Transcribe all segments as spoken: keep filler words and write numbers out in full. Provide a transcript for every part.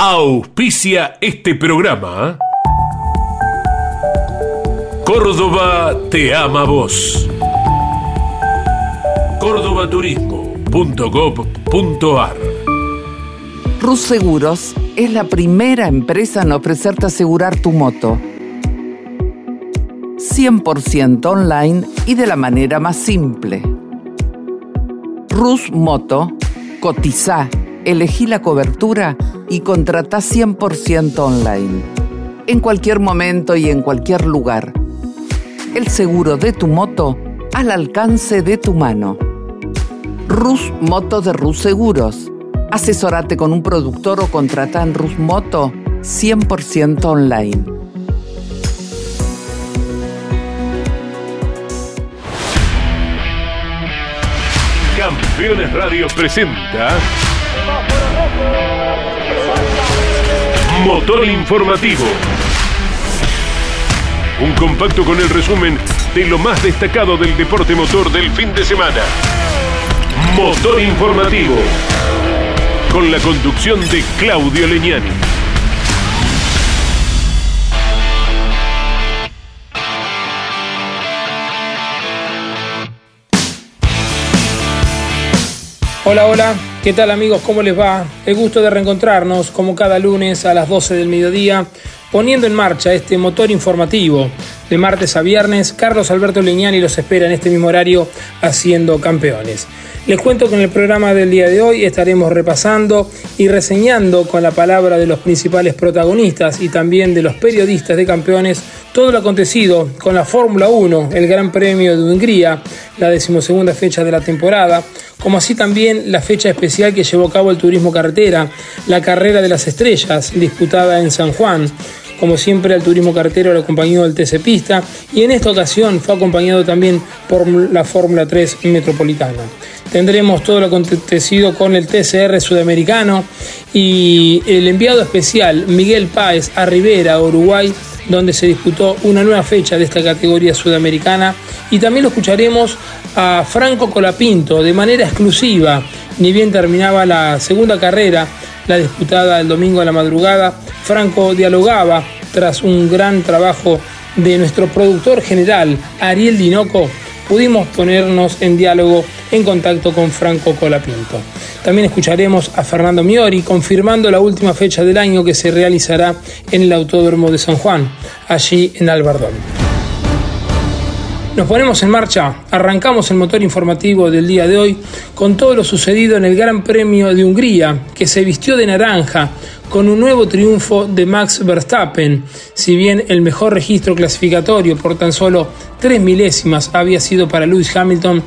auspicia este programa. Córdoba te ama vos. córdoba turismo punto gov punto ar. Rus Seguros es la primera empresa en ofrecerte asegurar tu moto cien por ciento online y de la manera más simple. Rus Moto, cotizá, elegí la cobertura y contratá cien por ciento online. En cualquier momento y en cualquier lugar. El seguro de tu moto al alcance de tu mano. Rus Moto de Rus Seguros. Asesorate con un productor o contratá en Rus Moto cien por ciento online. Campeones Radio presenta Motor Informativo. Un compacto con el resumen de lo más destacado del deporte motor del fin de semana. Motor Informativo. Con la conducción de Claudio Legnani. Hola, hola, ¿qué tal amigos? ¿Cómo les va? El gusto de reencontrarnos como cada lunes a las doce del mediodía, poniendo en marcha este motor informativo. De martes a viernes, Carlos Alberto Legnani los espera en este mismo horario haciendo campeones. Les cuento que en el programa del día de hoy estaremos repasando y reseñando con la palabra de los principales protagonistas y también de los periodistas de campeones todo lo acontecido con la Fórmula uno, el Gran Premio de Hungría, la decimosegunda fecha de la temporada, como así también la fecha especial que llevó a cabo el turismo carretera, la carrera de las estrellas disputada en San Juan. Como siempre, al turismo carretero lo acompañó el T C Pista y en esta ocasión fue acompañado también por la Fórmula tres Metropolitana. Tendremos todo lo acontecido con el T C R Sudamericano y el enviado especial Miguel Páez a Rivera, Uruguay, donde se disputó una nueva fecha de esta categoría sudamericana. Y también lo escucharemos a Franco Colapinto de manera exclusiva, ni bien terminaba la segunda carrera, la disputada el domingo a la madrugada. Franco dialogaba tras un gran trabajo de nuestro productor general, Ariel Dinoco. Pudimos ponernos en diálogo, en contacto con Franco Colapinto. También escucharemos a Fernando Miori confirmando la última fecha del año que se realizará en el Autódromo de San Juan, allí en Albardón. Nos ponemos en marcha, arrancamos el motor informativo del día de hoy con todo lo sucedido en el Gran Premio de Hungría, que se vistió de naranja, con un nuevo triunfo de Max Verstappen. Si bien el mejor registro clasificatorio por tan solo tres milésimas había sido para Lewis Hamilton,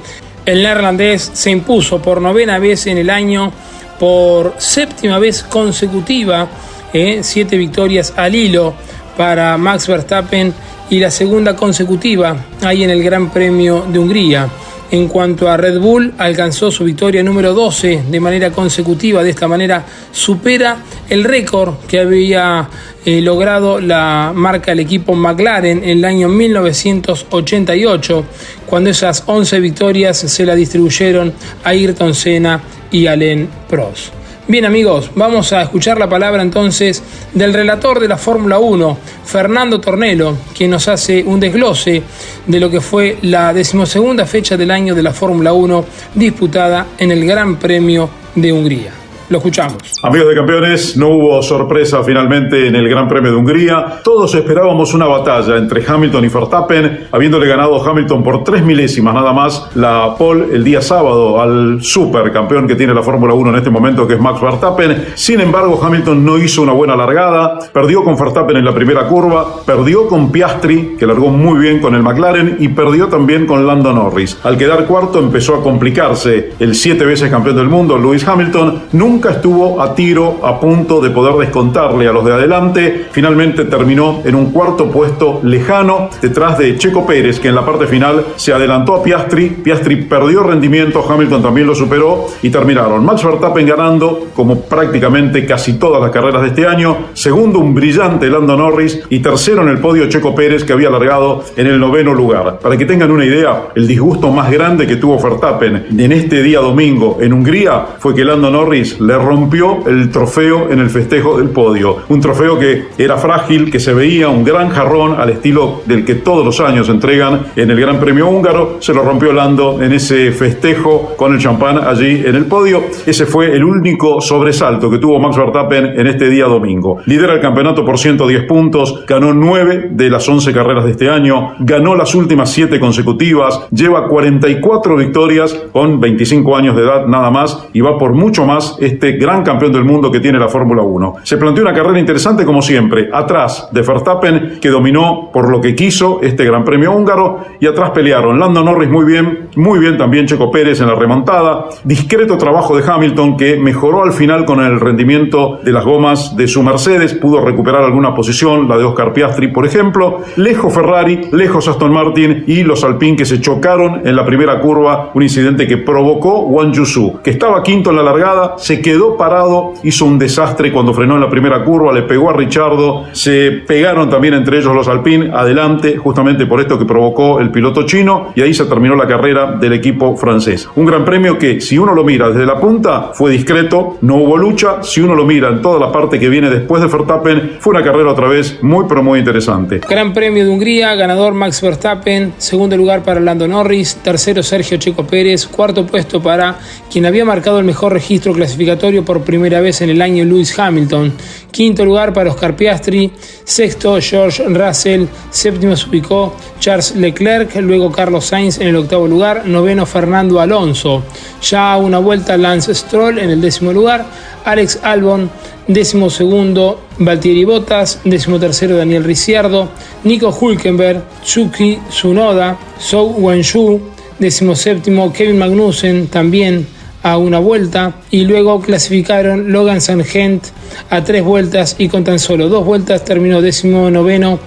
el neerlandés se impuso por novena vez en el año, por séptima vez consecutiva, eh, siete victorias al hilo para Max Verstappen y la segunda consecutiva ahí en el Gran Premio de Hungría. En cuanto a Red Bull, alcanzó su victoria número doce de manera consecutiva. De esta manera supera el récord que había eh, logrado la marca del equipo McLaren en el año mil novecientos ochenta y ocho, cuando esas once victorias se la distribuyeron a Ayrton Senna y Alain Prost. Bien amigos, vamos a escuchar la palabra entonces del relator de la Fórmula uno, Fernando Tornelo, quien nos hace un desglose de lo que fue la decimosegunda fecha del año de la Fórmula uno disputada en el Gran Premio de Hungría. Lo escuchamos. Amigos de Campeones, no hubo sorpresa finalmente en el Gran Premio de Hungría. Todos esperábamos una batalla entre Hamilton y Verstappen, habiéndole ganado Hamilton por tres milésimas nada más la pole el día sábado al supercampeón que tiene la Fórmula uno en este momento, que es Max Verstappen. Sin embargo, Hamilton no hizo una buena largada, perdió con Verstappen en la primera curva, perdió con Piastri, que largó muy bien con el McLaren, y perdió también con Lando Norris. Al quedar cuarto empezó a complicarse el siete veces campeón del mundo, Lewis Hamilton. Nunca Nunca estuvo a tiro, a punto de poder descontarle a los de adelante. Finalmente terminó en un cuarto puesto lejano, detrás de Checo Pérez, que en la parte final se adelantó a Piastri. Piastri perdió rendimiento, Hamilton también lo superó y terminaron Max Verstappen ganando, como prácticamente casi todas las carreras de este año. Segundo, un brillante Lando Norris, y tercero en el podio Checo Pérez, que había largado en el noveno lugar. Para que tengan una idea, el disgusto más grande que tuvo Verstappen en este día domingo en Hungría fue que Lando Norris le le rompió el trofeo en el festejo del podio. Un trofeo que era frágil, que se veía, un gran jarrón al estilo del que todos los años entregan en el Gran Premio Húngaro. Se lo rompió Lando en ese festejo con el champán allí en el podio. Ese fue el único sobresalto que tuvo Max Verstappen en este día domingo. Lidera el campeonato por ciento diez puntos, ganó nueve de las once carreras de este año, ganó las últimas siete consecutivas, lleva cuarenta y cuatro victorias con veinticinco años de edad nada más, y va por mucho más este gran campeón del mundo que tiene la Fórmula uno. Se planteó una carrera interesante como siempre, atrás de Verstappen, que dominó por lo que quiso este Gran Premio Húngaro, y atrás pelearon Lando Norris muy bien, muy bien también Checo Pérez en la remontada, discreto trabajo de Hamilton, que mejoró al final con el rendimiento de las gomas de su Mercedes, pudo recuperar alguna posición, la de Oscar Piastri por ejemplo, lejos Ferrari, lejos Aston Martin y los Alpine, que se chocaron en la primera curva, un incidente que provocó Wang Yusu, que estaba quinto en la largada, se quedó parado, hizo un desastre cuando frenó en la primera curva, le pegó a Ricciardo, se pegaron también entre ellos los Alpine, adelante, justamente por esto que provocó el piloto chino, y ahí se terminó la carrera del equipo francés. Un gran premio que, si uno lo mira desde la punta, fue discreto, no hubo lucha. Si uno lo mira en toda la parte que viene después de Verstappen, fue una carrera otra vez muy pero muy interesante. Gran Premio de Hungría, ganador Max Verstappen, segundo lugar para Lando Norris, tercero Sergio Checo Pérez, cuarto puesto para quien había marcado el mejor registro clasificatorio por primera vez en el año, Lewis Hamilton, quinto lugar para Oscar Piastri, sexto George Russell, séptimo se ubicó Charles Leclerc, luego Carlos Sainz en el octavo lugar, noveno Fernando Alonso, ya a una vuelta Lance Stroll en el décimo lugar, Alex Albon, décimo segundo Valtteri Bottas, décimo tercero Daniel Ricciardo, Nico Hülkenberg, Yuki Tsunoda, Zhou Guanyu, décimo séptimo Kevin Magnussen, también a una vuelta, y luego clasificaron Logan Sargent a tres vueltas, y con tan solo dos vueltas terminó décimo noveno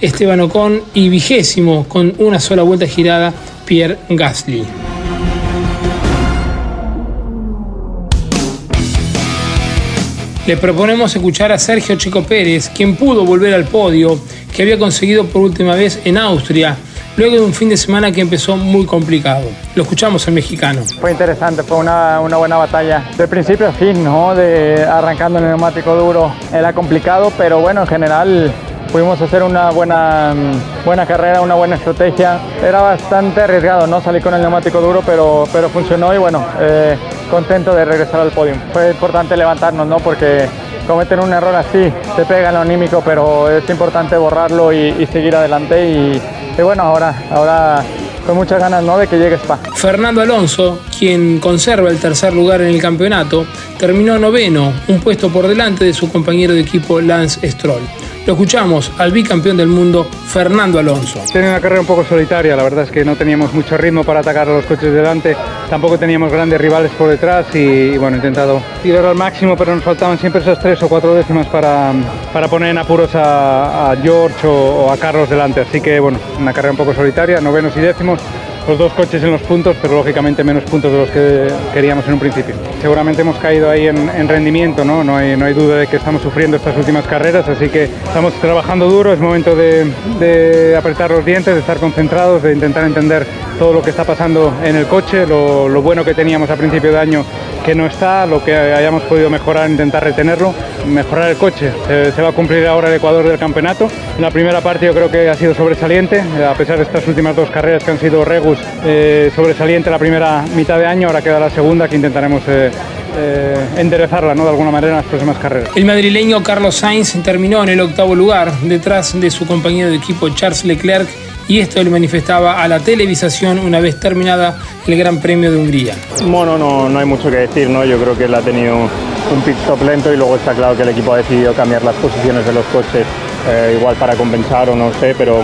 Esteban Ocon y vigésimo con una sola vuelta girada Pierre Gasly. Le proponemos escuchar a Sergio Checo Pérez, quien pudo volver al podio que había conseguido por última vez en Austria, luego de un fin de semana que empezó muy complicado. Lo escuchamos al mexicano. Fue interesante, fue una, una buena batalla. De principio a fin, ¿no? De, arrancando el neumático duro era complicado, pero bueno, en general pudimos hacer una buena, buena carrera, una buena estrategia. Era bastante arriesgado, ¿no? Salir con el neumático duro, pero, pero funcionó y bueno, eh, contento de regresar al podio. Fue importante levantarnos, ¿no? Porque cometen un error así, te pega en lo anímico, pero es importante borrarlo y, y seguir adelante y... Y bueno, ahora, ahora con muchas ganas, ¿no?, de que llegue Spa. Fernando Alonso, quien conserva el tercer lugar en el campeonato, terminó noveno, un puesto por delante de su compañero de equipo Lance Stroll. Lo escuchamos al bicampeón del mundo, Fernando Alonso. Tiene una carrera un poco solitaria, la verdad es que no teníamos mucho ritmo para atacar a los coches delante, tampoco teníamos grandes rivales por detrás y, y bueno, intentado tirar al máximo, pero nos faltaban siempre esas tres o cuatro décimas para, para poner en apuros a, a George o, o a Carlos delante, así que bueno, una carrera un poco solitaria, novenos y décimos, los dos coches en los puntos, pero lógicamente menos puntos de los que queríamos en un principio. Seguramente hemos caído ahí en, en rendimiento, ¿no? No hay, no hay duda de que estamos sufriendo estas últimas carreras, así que estamos trabajando duro, es momento de, de apretar los dientes, de estar concentrados, de intentar entender todo lo que está pasando en el coche, lo, lo bueno que teníamos a principio de año que no está, lo que hayamos podido mejorar, intentar retenerlo, mejorar el coche. Se, se va a cumplir ahora el Ecuador del campeonato. La primera parte yo creo que ha sido sobresaliente, a pesar de estas últimas dos carreras que han sido regus, eh, sobresaliente la primera mitad de año, ahora queda la segunda que intentaremos eh, eh, enderezarla, ¿no?, de alguna manera en las próximas carreras. El madrileño Carlos Sainz terminó en el octavo lugar, detrás de su compañero de equipo Charles Leclerc, y esto le manifestaba a la televisación una vez terminada el Gran Premio de Hungría. Bueno, no, no hay mucho que decir, ¿no? Yo creo que él ha tenido un pit stop lento y luego está claro que el equipo ha decidido cambiar las posiciones de los coches, eh, igual para compensar o no sé, pero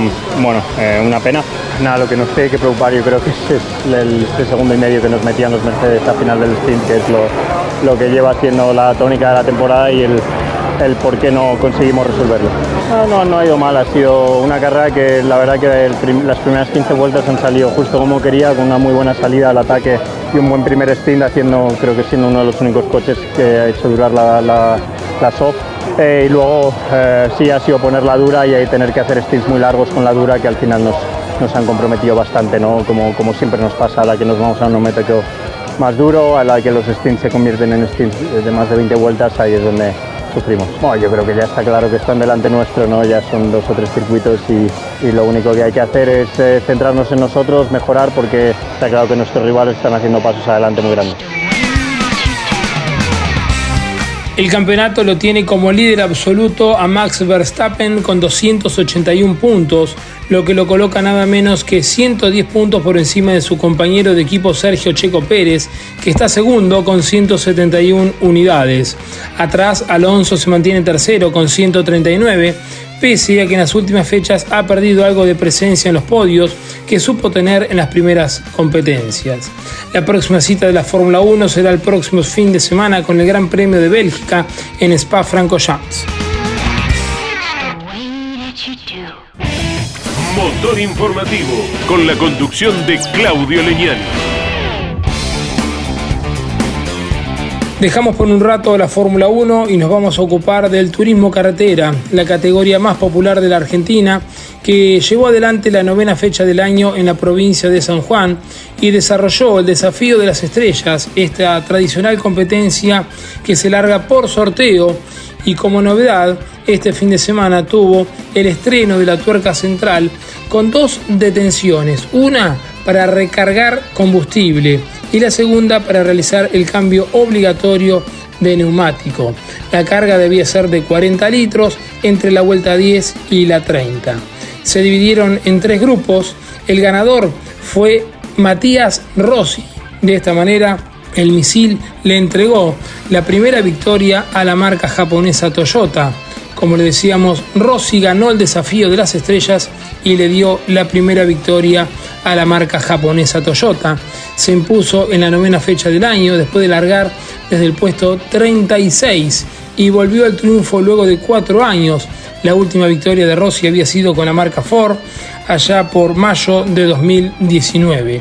bueno, eh, una pena. Nada, lo que nos tiene que preocupar yo creo que es el, el segundo y medio que nos metían los Mercedes al final del stint, que es lo, lo que lleva siendo la tónica de la temporada y el... el por qué no conseguimos resolverlo. No, no, no ha ido mal, ha sido una carrera que la verdad que el prim- las primeras quince vueltas han salido justo como quería, con una muy buena salida al ataque y un buen primer stint, haciendo, creo que siendo uno de los únicos coches que ha hecho durar la, la, la soft. Eh, y luego eh, sí ha sido ponerla dura y ahí tener que hacer stints muy largos con la dura que al final nos, nos han comprometido bastante, ¿no? Como, como siempre nos pasa, a la que nos vamos a un metro más duro, a la que los stints se convierten en stints de más de veinte vueltas, ahí es donde sufrimos. Bueno, yo creo que ya está claro que están delante nuestro, ¿no? Ya son dos o tres circuitos y, y lo único que hay que hacer es eh, centrarnos en nosotros, mejorar, porque está claro que nuestros rivales están haciendo pasos adelante muy grandes. El campeonato lo tiene como líder absoluto a Max Verstappen con doscientos ochenta y uno puntos, lo que lo coloca nada menos que ciento diez puntos por encima de su compañero de equipo Sergio Checo Pérez, que está segundo con ciento setenta y uno unidades. Atrás, Alonso se mantiene tercero con ciento treinta y nueve, pese a que en las últimas fechas ha perdido algo de presencia en los podios que supo tener en las primeras competencias. La próxima cita de la Fórmula uno será el próximo fin de semana con el Gran Premio de Bélgica en Spa-Francorchamps. Motor informativo con la conducción de Claudio Legnani. Dejamos por un rato la Fórmula uno y nos vamos a ocupar del turismo carretera, la categoría más popular de la Argentina, que llevó adelante la novena fecha del año en la provincia de San Juan y desarrolló el desafío de las estrellas, esta tradicional competencia que se larga por sorteo. Y como novedad, este fin de semana tuvo el estreno de la tuerca central con dos detenciones, una para recargar combustible y la segunda para realizar el cambio obligatorio de neumático. La carga debía ser de cuarenta litros entre la vuelta diez y la treinta. Se dividieron en tres grupos. El ganador fue Matías Rossi. De esta manera, el misil le entregó la primera victoria a la marca japonesa Toyota. Como le decíamos, Rossi ganó el desafío de las estrellas y le dio la primera victoria a la marca japonesa Toyota. Se impuso en la novena fecha del año después de largar desde el puesto treinta y seis y volvió al triunfo luego de cuatro años. La última victoria de Rossi había sido con la marca Ford allá por mayo de dos mil diecinueve.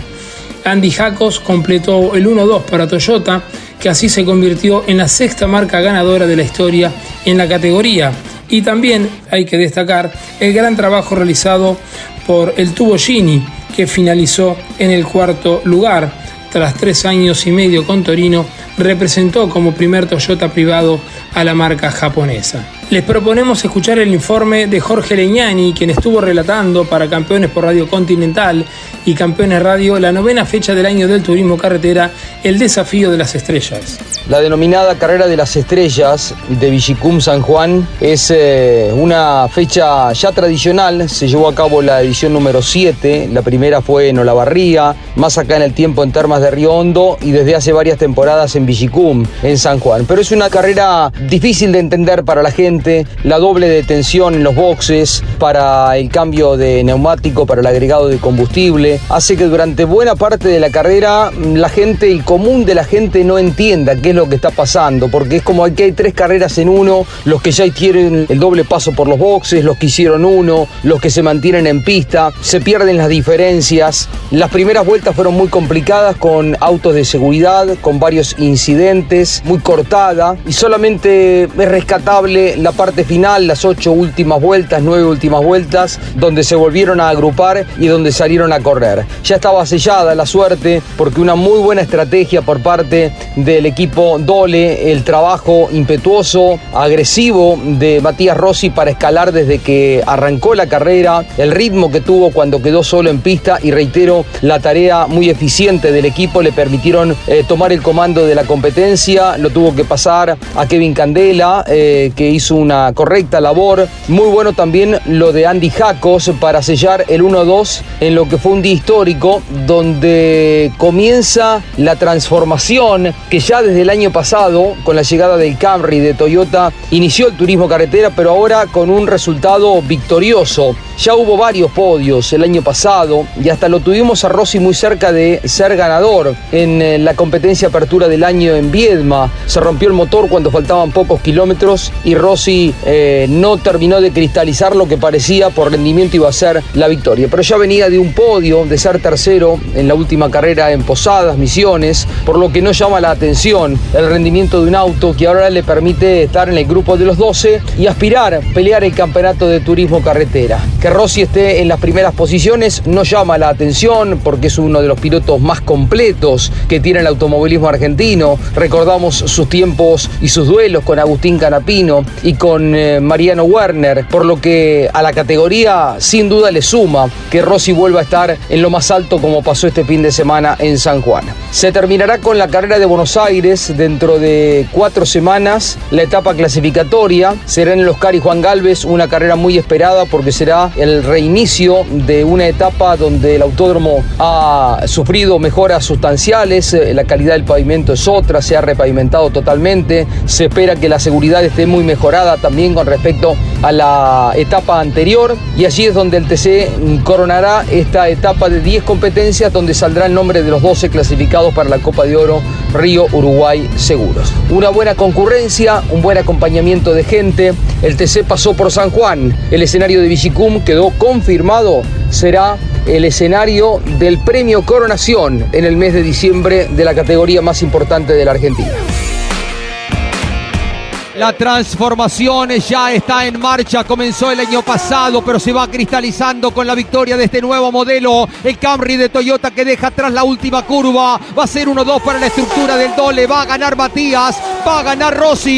Andy Jakos completó el uno dos para Toyota, que así se convirtió en la sexta marca ganadora de la historia en la categoría. Y también hay que destacar el gran trabajo realizado por el Tubo Gini, que finalizó en el cuarto lugar. Tras tres años y medio con Torino, representó como primer Toyota privado a la marca japonesa. Les proponemos escuchar el informe de Jorge Legnani, quien estuvo relatando para Campeones por Radio Continental y Campeones Radio la novena fecha del año del turismo carretera, el desafío de las estrellas. La denominada carrera de las estrellas de Villicum San Juan es eh, una fecha ya tradicional. Se llevó a cabo la edición número siete, la primera fue en Olavarría, más acá en el tiempo en Termas de Río Hondo y desde hace varias temporadas en Villicum, en San Juan. Pero es una carrera difícil de entender para la gente. La doble detención en los boxes para el cambio de neumático, para el agregado de combustible, hace que durante buena parte de la carrera la gente, el común de la gente, no entienda qué es lo que está pasando, porque es como que hay tres carreras en uno: los que ya hicieron el doble paso por los boxes, los que hicieron uno, los que se mantienen en pista. Se pierden las diferencias. Las primeras vueltas fueron muy complicadas, con autos de seguridad, con varios incidentes, muy cortada, y solamente es rescatable la parte final, las ocho últimas vueltas, nueve últimas vueltas, donde se volvieron a agrupar y donde salieron a correr. Ya estaba sellada la suerte, porque una muy buena estrategia por parte del equipo Dole, el trabajo impetuoso, agresivo de Matías Rossi para escalar desde que arrancó la carrera, el ritmo que tuvo cuando quedó solo en pista y, reitero, la tarea muy eficiente del equipo le permitieron eh, tomar el comando de la competencia. Lo tuvo que pasar a Kevin Candela, eh, que hizo una correcta labor. Muy bueno también lo de Andy Jakos para sellar el uno dos en lo que fue un día histórico, donde comienza la transformación que ya desde el año pasado, con la llegada del Camry de Toyota, inició el turismo carretera, pero ahora con un resultado victorioso. Ya hubo varios podios el año pasado y hasta lo tuvimos a Rossi muy cerca de ser ganador en la competencia apertura del año en Viedma. Se rompió el motor cuando faltaban pocos kilómetros y Rossi eh, no terminó de cristalizar lo que parecía por rendimiento iba a ser la victoria, pero ya venía de un podio, de ser tercero en la última carrera en Posadas, Misiones, por lo que no llama la atención el rendimiento de un auto que ahora le permite estar en el grupo de los doce y aspirar, pelear el campeonato de turismo carretera. que Rossi esté en las primeras posiciones no llama la atención porque es uno de los pilotos más completos que tiene el automovilismo argentino. Recordamos sus tiempos y sus duelos con Agustín Canapino y con eh, Mariano Werner, por lo que a la categoría sin duda le suma que Rossi vuelva a estar en lo más alto como pasó este fin de semana en San Juan. Se terminará con la carrera de Buenos Aires dentro de cuatro semanas, la etapa clasificatoria. Será en el Oscar y Juan Galvez, una carrera muy esperada porque será el reinicio de una etapa donde el autódromo ha sufrido mejoras sustanciales, la calidad del pavimento es otra, se ha repavimentado totalmente, se espera que la seguridad esté muy mejorada también con respecto a la etapa anterior, y allí es donde el T C coronará esta etapa de diez competencias donde saldrá el nombre de los doce clasificados para la Copa de Oro Río Uruguay Seguros. Una buena concurrencia, un buen acompañamiento de gente. El T C pasó por San Juan, el escenario de Villicum quedó confirmado, será el escenario del premio Coronación en el mes de diciembre de la categoría más importante de la Argentina. La transformación ya está en marcha, comenzó el año pasado, pero se va cristalizando con la victoria de este nuevo modelo. El Camry de Toyota que deja atrás la última curva, va a ser uno dos para la estructura del Dole, va a ganar Matías, va a ganar Rossi.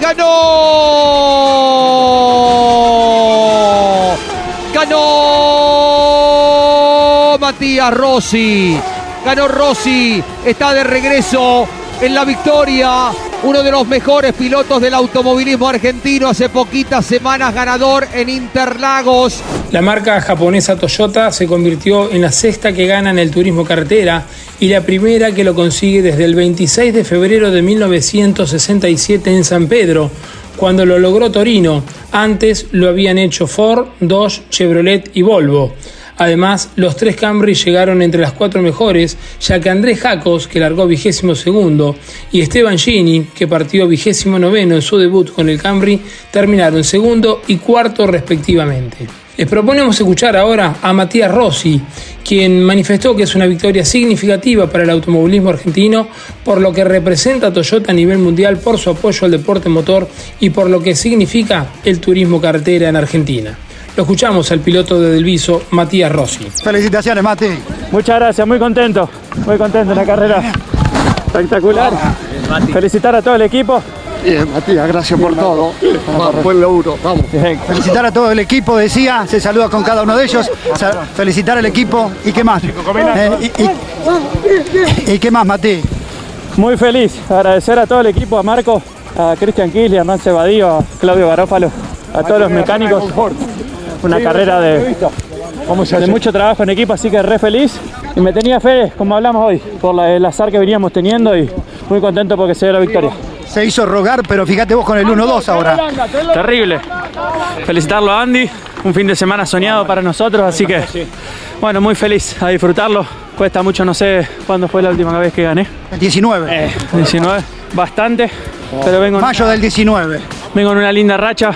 ¡Ganó! ¡Ganó Matías Rossi! Ganó Rossi, está de regreso en la victoria, uno de los mejores pilotos del automovilismo argentino, hace poquitas semanas ganador en Interlagos. La marca japonesa Toyota se convirtió en la sexta que gana en el turismo carretera y la primera que lo consigue desde el veintiséis de febrero de mil novecientos sesenta y siete en San Pedro, cuando lo logró Torino. Antes lo habían hecho Ford, Dodge, Chevrolet y Volvo. Además, los tres Camry llegaron entre las cuatro mejores, ya que Andy Jakos, que largó vigésimo segundo, y Esteban Gini, que partió vigésimo noveno en su debut con el Camry, terminaron segundo y cuarto respectivamente. Les proponemos escuchar ahora a Matías Rossi, quien manifestó que es una victoria significativa para el automovilismo argentino, por lo que representa a Toyota a nivel mundial, por su apoyo al deporte motor y por lo que significa el turismo carretera en Argentina. Lo escuchamos al piloto de Del Viso, Matías Rossi. Felicitaciones, Mati. Muchas gracias, muy contento, muy contento, una carrera espectacular. Ah, felicitar a todo el equipo. Bien, Matías, gracias por todo. Buen laburo, vamos. Felicitar a todo el equipo, decía, se saluda con cada uno de ellos. Felicitar al equipo y qué más. Eh, y, y, ¿Y qué más, Mati? Muy feliz, agradecer a todo el equipo, a Marco, a Cristian Kili, a Hernán Cebadío, a Claudio Garófalo, a todos los mecánicos. Una sí, carrera de, de mucho trabajo en equipo, así que re feliz. Y me tenía fe, como hablamos hoy, por la, el azar que veníamos teniendo y muy contento porque se dio la victoria. Se hizo rogar, pero fíjate vos con el uno dos ahora. Terrible. Felicitarlo a Andy, un fin de semana soñado para nosotros, así que, bueno, muy feliz a disfrutarlo. Cuesta mucho, no sé cuándo fue la última vez que gané. diecinueve. Eh, diecinueve, bastante, pero vengo... Mayo del diecinueve. Vengo en una linda racha.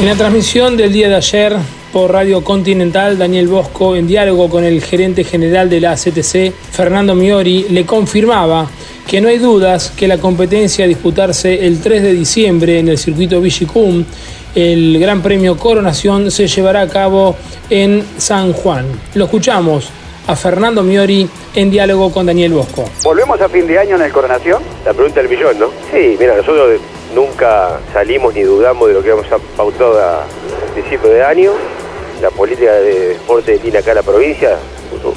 En la transmisión del día de ayer por Radio Continental, Daniel Bosco, en diálogo con el gerente general de la A C T C, Fernando Miori, le confirmaba que no hay dudas que la competencia a disputarse el tres de diciembre en el circuito Villicum, el Gran Premio Coronación, se llevará a cabo en San Juan. Lo escuchamos a Fernando Miori en diálogo con Daniel Bosco. ¿Volvemos a fin de año en el Coronación? La pregunta del millón, ¿no? Sí, mira, nosotros... De... Nunca salimos ni dudamos de lo que hemos pautado a principio de año. La política de deporte tiene acá en la provincia,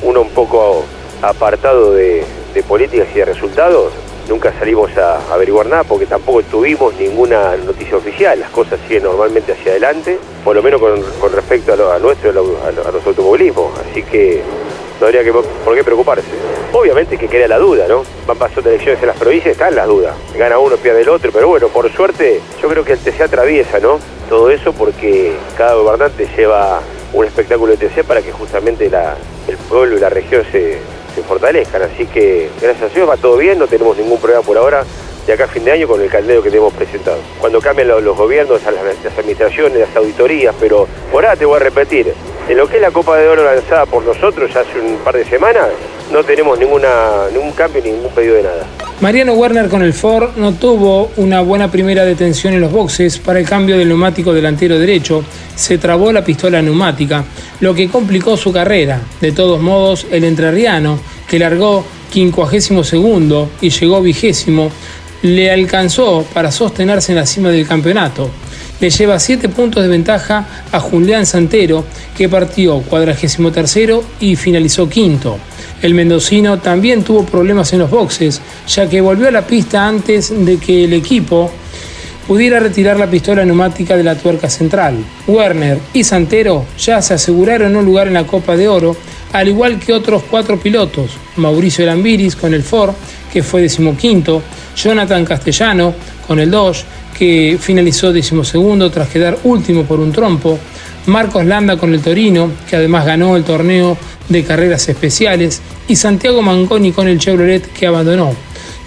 uno un poco apartado de, de políticas y de resultados. Nunca salimos a averiguar nada porque tampoco tuvimos ninguna noticia oficial. Las cosas siguen normalmente hacia adelante, por lo menos con, con respecto a, lo, a nuestro, a, lo, a los automovilismos. Así que no habría que, por qué preocuparse. Obviamente que queda la duda, ¿no? Van pasando elecciones en las provincias, están las dudas. Gana uno, pierde el otro, pero bueno, por suerte yo creo que el T C atraviesa, ¿no? Todo eso porque cada gobernante lleva un espectáculo de T C para que justamente la, el pueblo y la región se, se fortalezcan. Así que gracias a Dios va todo bien, no tenemos ningún problema por ahora. De acá a fin de año con el calendario que tenemos presentado. Cuando cambian los, los gobiernos, a las, las administraciones, las auditorías, pero por ahora te voy a repetir, en lo que es la Copa de Oro lanzada por nosotros hace un par de semanas, no tenemos ninguna, ningún cambio, ningún pedido de nada. Mariano Werner con el Ford no tuvo una buena primera detención en los boxes para el cambio del neumático delantero derecho, se trabó la pistola neumática, lo que complicó su carrera. De todos modos, el entrerriano, que largó quincuagésimo segundo y llegó vigésimo, le alcanzó para sostenerse en la cima del campeonato. Le lleva siete puntos de ventaja a Julián Santero, que partió cuadragésimo tercero y finalizó quinto. El mendocino también tuvo problemas en los boxes, ya que volvió a la pista antes de que el equipo pudiera retirar la pistola neumática de la tuerca central. Werner y Santero ya se aseguraron un lugar en la Copa de Oro, al igual que otros cuatro pilotos: Mauricio Lambiris con el Ford, que fue decimoquinto, Jonathan Castellano con el Dodge, que finalizó decimosegundo tras quedar último por un trompo, Marcos Landa con el Torino, que además ganó el torneo de carreras especiales, y Santiago Mangoni con el Chevrolet, que abandonó.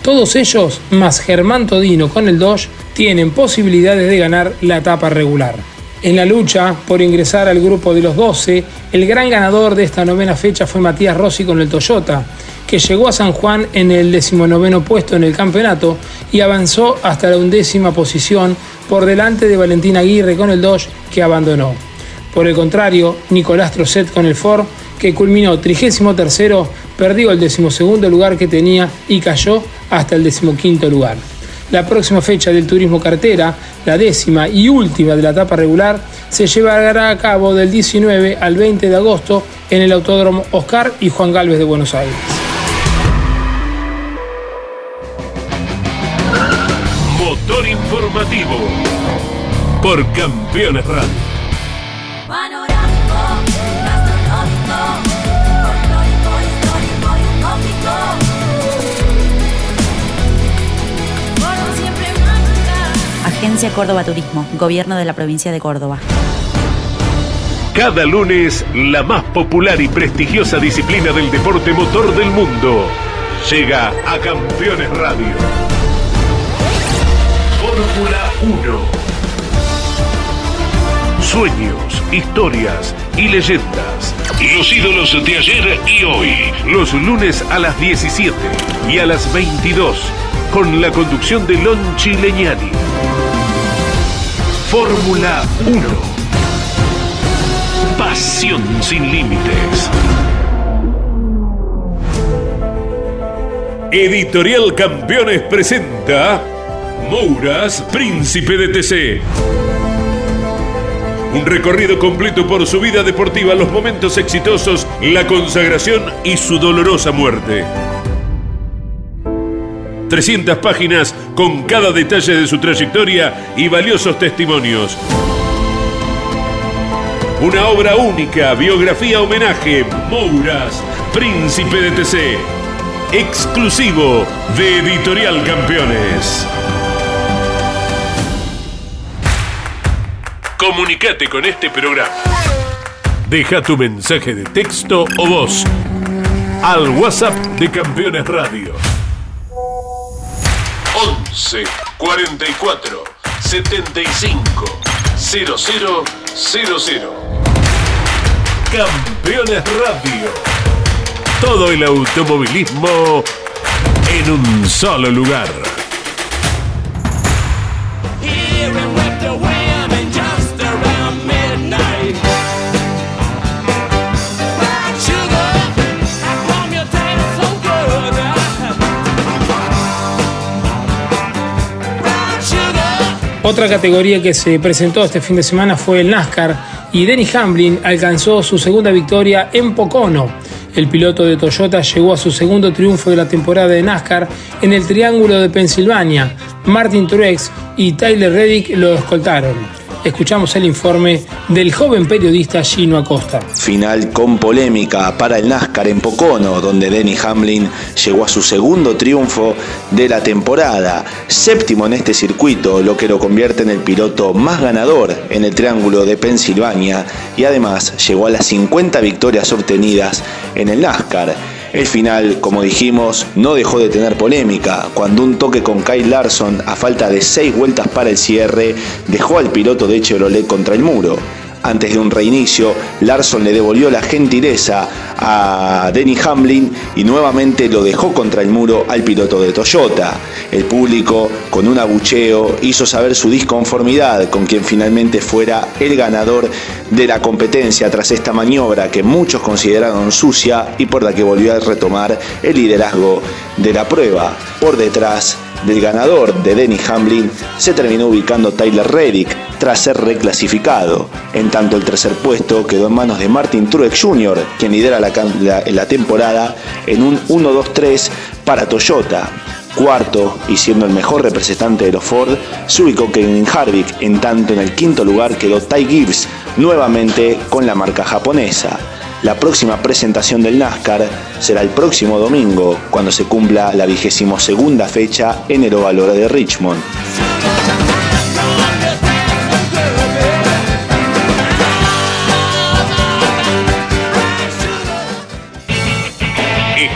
Todos ellos, más Germán Todino con el Dodge, tienen posibilidades de ganar la etapa regular. En la lucha por ingresar al grupo de los doce, el gran ganador de esta novena fecha fue Matías Rossi con el Toyota, que llegó a San Juan en el decimonoveno puesto en el campeonato y avanzó hasta la undécima posición por delante de Valentín Aguirre con el Dodge, que abandonó. Por el contrario, Nicolás Trosset con el Ford, que culminó trigésimo tercero, perdió el decimosegundo lugar que tenía y cayó hasta el decimoquinto lugar. La próxima fecha del Turismo Cartera, la décima y última de la etapa regular, se llevará a cabo del diecinueve al veinte de agosto en el Autódromo Oscar y Juan Galvez de Buenos Aires. Motor informativo por Campeones Radio. Agencia Córdoba Turismo, Gobierno de la Provincia de Córdoba. Cada lunes, la más popular y prestigiosa disciplina del deporte motor del mundo llega a Campeones Radio. Fórmula uno. Sueños, historias y leyendas. Los ídolos de ayer y hoy. Los lunes a las diecisiete y a las veintidós, con la conducción de Lonchi Legnani. Fórmula uno. Pasión sin límites. Editorial Campeones presenta Mouras, Príncipe de T C. Un recorrido completo por su vida deportiva, los momentos exitosos, la consagración y su dolorosa muerte. trescientas páginas con cada detalle de su trayectoria y valiosos testimonios. Una obra única, biografía homenaje, Mouras, Príncipe de T C. Exclusivo de Editorial Campeones. Comunicate con este programa. Deja tu mensaje de texto o voz al WhatsApp de Campeones Radio. once cuarenta y cuatro setenta y cinco cero cero cero cero. Campeones Radio. Todo el automovilismo en un solo lugar. Otra categoría que se presentó este fin de semana fue el NASCAR y Denny Hamlin alcanzó su segunda victoria en Pocono. El piloto de Toyota llegó a su segundo triunfo de la temporada de NASCAR en el Triángulo de Pensilvania. Martin Truex y Tyler Reddick lo escoltaron. Escuchamos el informe del joven periodista Gino Acosta. Final con polémica para el NASCAR en Pocono, donde Denny Hamlin llegó a su segundo triunfo de la temporada, séptimo en este circuito, lo que lo convierte en el piloto más ganador en el Triángulo de Pensilvania, y además llegó a las cincuenta victorias obtenidas en el NASCAR. El final, como dijimos, no dejó de tener polémica, cuando un toque con Kyle Larson a falta de seis vueltas para el cierre dejó al piloto de Chevrolet contra el muro. antes de un reinicio. Larson le devolvió la gentileza a Denny Hamlin y nuevamente lo dejó contra el muro al piloto de Toyota. El público, con un abucheo, hizo saber su disconformidad con quien finalmente fuera el ganador de la competencia tras esta maniobra que muchos consideraron sucia y por la que volvió a retomar el liderazgo de la prueba. Por detrás del ganador de Denny Hamlin se terminó ubicando Tyler Reddick tras ser reclasificado. En tanto, el tercer puesto quedó en manos de Martin Truex junior, quien lidera la, la, la temporada en un uno dos tres para Toyota. Cuarto, y siendo el mejor representante de los Ford, se ubicó Kevin Harvick. En tanto, en el quinto lugar quedó Ty Gibbs, nuevamente con la marca japonesa. La próxima presentación del NASCAR será el próximo domingo, cuando se cumpla la vigésimo segunda fecha en el oval de Richmond.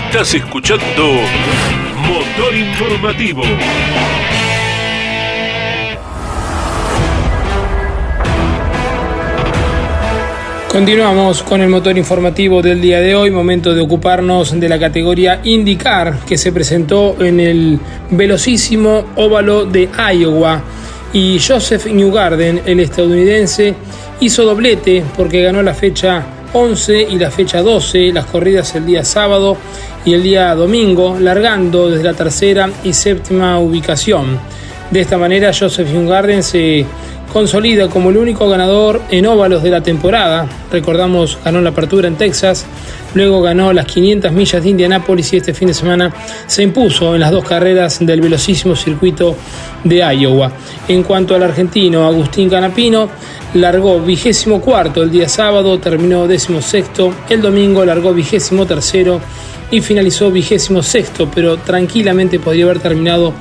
Estás escuchando Motor Informativo. Continuamos con el motor informativo del día de hoy, momento de ocuparnos de la categoría IndyCar, que se presentó en el velocísimo óvalo de Iowa, y Josef Newgarden, el estadounidense, hizo doblete porque ganó la fecha once y la fecha doce, las corridas el día sábado y el día domingo, largando desde la tercera y séptima ubicación. De esta manera, Josef Newgarden se consolida como el único ganador en óvalos de la temporada. Recordamos, ganó la apertura en Texas, luego ganó las quinientas millas de Indianápolis y este fin de semana se impuso en las dos carreras del velocísimo circuito de Iowa. En cuanto al argentino, Agustín Canapino largó vigésimo cuarto el día sábado, terminó décimo sexto, el domingo largó vigésimo tercero y finalizó vigésimo sexto, pero tranquilamente podría haber terminado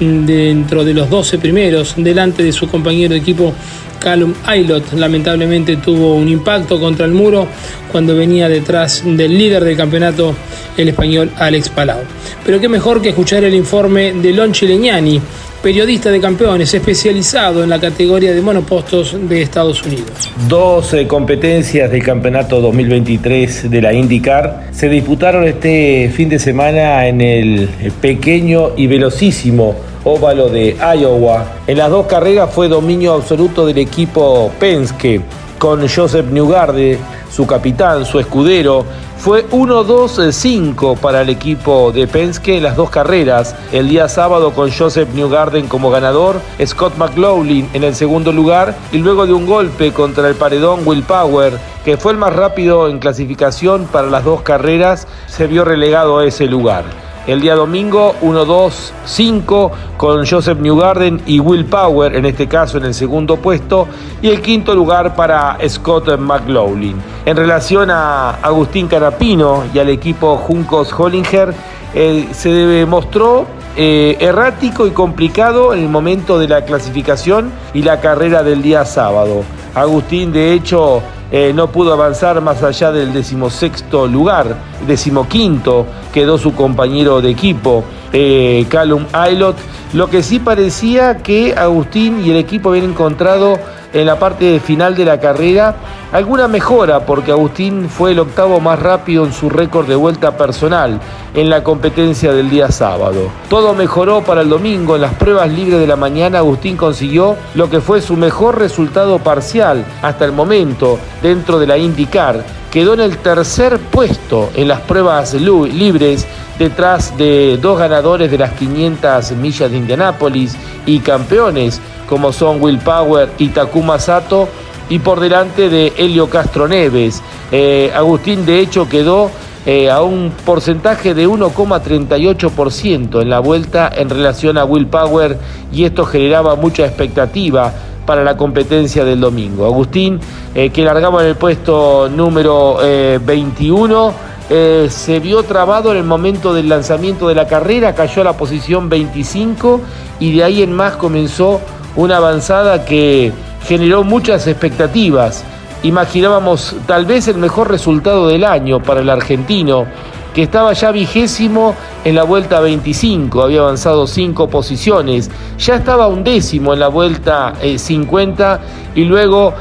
dentro de los doce primeros, delante de su compañero de equipo Callum Ilott. Lamentablemente tuvo un impacto contra el muro cuando venía detrás del líder del campeonato, el español Alex Palou. Pero qué mejor que escuchar el informe de Lonchi Legnani, periodista de campeones especializado en la categoría de monopostos de Estados Unidos. Dos competencias del campeonato dos mil veintitrés de la IndyCar se disputaron este fin de semana en el pequeño y velocísimo óvalo de Iowa. En las dos carreras fue dominio absoluto del equipo Penske, con Josef Newgarden, su capitán, su escudero. Fue uno dos cinco para el equipo de Penske en las dos carreras. El día sábado, con Josef Newgarden como ganador, Scott McLaughlin en el segundo lugar, y luego de un golpe contra el paredón, Will Power, que fue el más rápido en clasificación para las dos carreras, se vio relegado a ese lugar. El día domingo, uno dos cinco con Josef Newgarden y Will Power, en este caso en el segundo puesto, y el quinto lugar para Scott McLaughlin. En relación a Agustín Canapino y al equipo Juncos Hollinger, eh, se demostró eh, errático y complicado en el momento de la clasificación y la carrera del día sábado. Agustín, de hecho, Eh, no pudo avanzar más allá del decimosexto lugar, decimoquinto quedó su compañero de equipo, eh, Callum Ilott. Lo que sí parecía que Agustín y el equipo habían encontrado en la parte final de la carrera alguna mejora, porque Agustín fue el octavo más rápido en su récord de vuelta personal en la competencia del día sábado. Todo mejoró para el domingo. En las pruebas libres de la mañana, Agustín consiguió lo que fue su mejor resultado parcial hasta el momento dentro de la IndyCar. Quedó en el tercer puesto en las pruebas libres, detrás de dos ganadores de las quinientas millas de Indianápolis y campeones como son Will Power y Takuma Sato, y por delante de Helio Castro Neves. Eh, Agustín, de hecho, quedó Eh, a un porcentaje de uno coma treinta y ocho por ciento en la vuelta en relación a Will Power, y esto generaba mucha expectativa para la competencia del domingo. Agustín, eh, que largaba en el puesto número eh, veintiuno, eh, se vio trabado en el momento del lanzamiento de la carrera, cayó a la posición veinticinco y de ahí en más comenzó una avanzada que generó muchas expectativas. Imaginábamos tal vez el mejor resultado del año para el argentino, que estaba ya vigésimo en la vuelta veinticinco, había avanzado cinco posiciones, ya estaba undécimo en la vuelta eh, cincuenta, y luego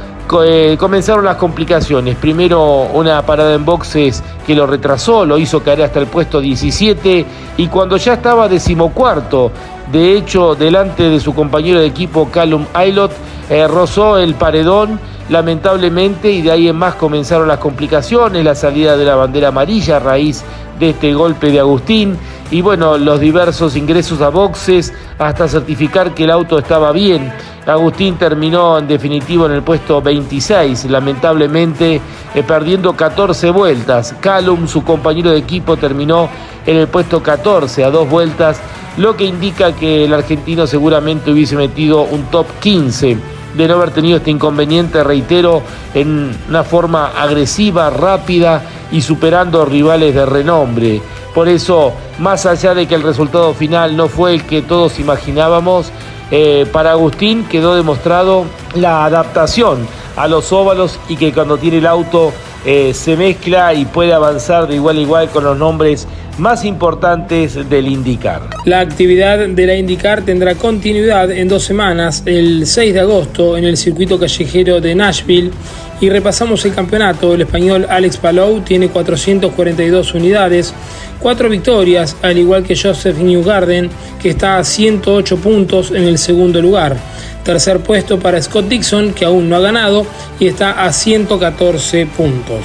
eh, comenzaron las complicaciones. Primero una parada en boxes que lo retrasó, lo hizo caer hasta el puesto diecisiete, y cuando ya estaba decimocuarto, de hecho delante de su compañero de equipo Callum Ilott, eh, rozó el paredón lamentablemente, y de ahí en más comenzaron las complicaciones, la salida de la bandera amarilla a raíz de este golpe de Agustín, y bueno, los diversos ingresos a boxes hasta certificar que el auto estaba bien. Agustín terminó en definitivo en el puesto veintiséis, lamentablemente eh, perdiendo catorce vueltas. Callum, su compañero de equipo, terminó en el puesto catorce, a dos vueltas, lo que indica que el argentino seguramente hubiese metido un top quince. De no haber tenido este inconveniente, reitero, en una forma agresiva, rápida y superando rivales de renombre. Por eso, más allá de que el resultado final no fue el que todos imaginábamos, eh, para Agustín quedó demostrado la adaptación a los óvalos, y que cuando tiene el auto eh, se mezcla y puede avanzar de igual a igual con los nombres más importantes del IndyCar. La actividad de la IndyCar tendrá continuidad en dos semanas, el seis de agosto, en el circuito callejero de Nashville. Y repasamos el campeonato. El español Alex Palou tiene cuatrocientas cuarenta y dos unidades, cuatro victorias, al igual que Josef Newgarden, que está a ciento ocho puntos en el segundo lugar. Tercer puesto para Scott Dixon, que aún no ha ganado, y está a ciento catorce puntos.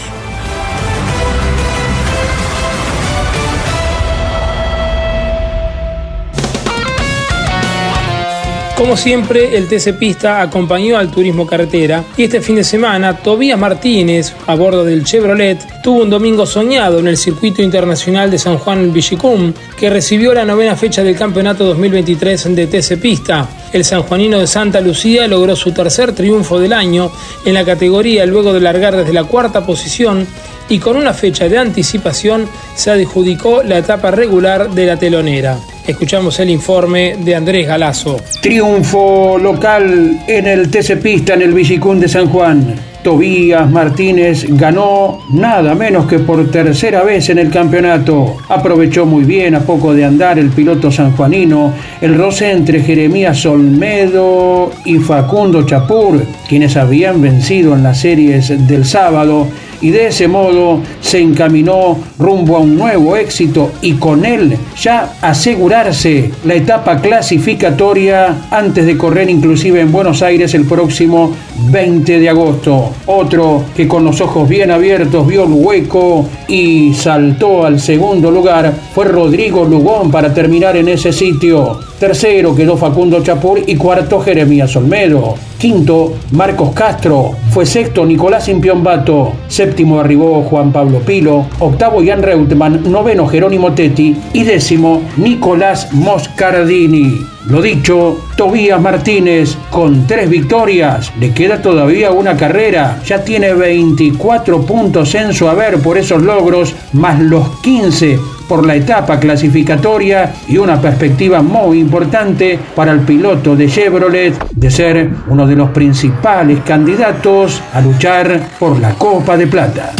Como siempre, el T C Pista acompañó al turismo carretera, y este fin de semana Tobías Martínez, a bordo del Chevrolet, tuvo un domingo soñado en el circuito internacional de San Juan Villicum, que recibió la novena fecha del campeonato dos mil veintitrés de T C Pista. El sanjuanino de Santa Lucía logró su tercer triunfo del año en la categoría luego de largar desde la cuarta posición, y con una fecha de anticipación se adjudicó la etapa regular de la telonera. Escuchamos el informe de Andrés Galazo. Triunfo local en el T C Pista en el Villicún de San Juan. Tobías Martínez ganó nada menos que por tercera vez en el campeonato. Aprovechó muy bien a poco de andar el piloto sanjuanino el roce entre Jeremías Olmedo y Facundo Chapur, quienes habían vencido en las series del sábado, y de ese modo se encaminó rumbo a un nuevo éxito y con él ya asegurarse la etapa clasificatoria antes de correr inclusive en Buenos Aires el próximo veinte de agosto. Otro que con los ojos bien abiertos vio el hueco y saltó al segundo lugar fue Rodrigo Lugón para terminar en ese sitio. Tercero quedó Facundo Chapur y cuarto Jeremías Olmedo. Quinto, Marcos Castro. Fue sexto, Nicolás Impiombato. Séptimo arribó Juan Pablo Pilo. Octavo, Jan Reutemann. Noveno, Jerónimo Tetti. Y décimo, Nicolás Moscardini. Lo dicho, Tobías Martínez con tres victorias. Le queda todavía una carrera. Ya tiene veinticuatro puntos en su haber por esos logros, más los quince por la etapa clasificatoria, y una perspectiva muy importante para el piloto de Chevrolet de ser uno de los principales candidatos a luchar por la Copa de Plata.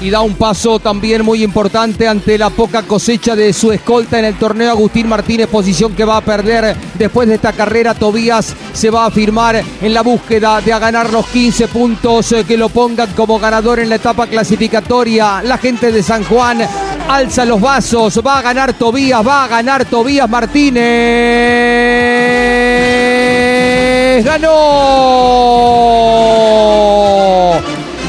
Y da un paso también muy importante ante la poca cosecha de su escolta en el torneo Agustín Martínez, posición que va a perder después de esta carrera. Tobías se va a afirmar en la búsqueda de a ganar los quince puntos que lo pongan como ganador en la etapa clasificatoria. La gente de San Juan alza los vasos, va a ganar Tobías, va a ganar Tobías Martínez. ¡Ganó!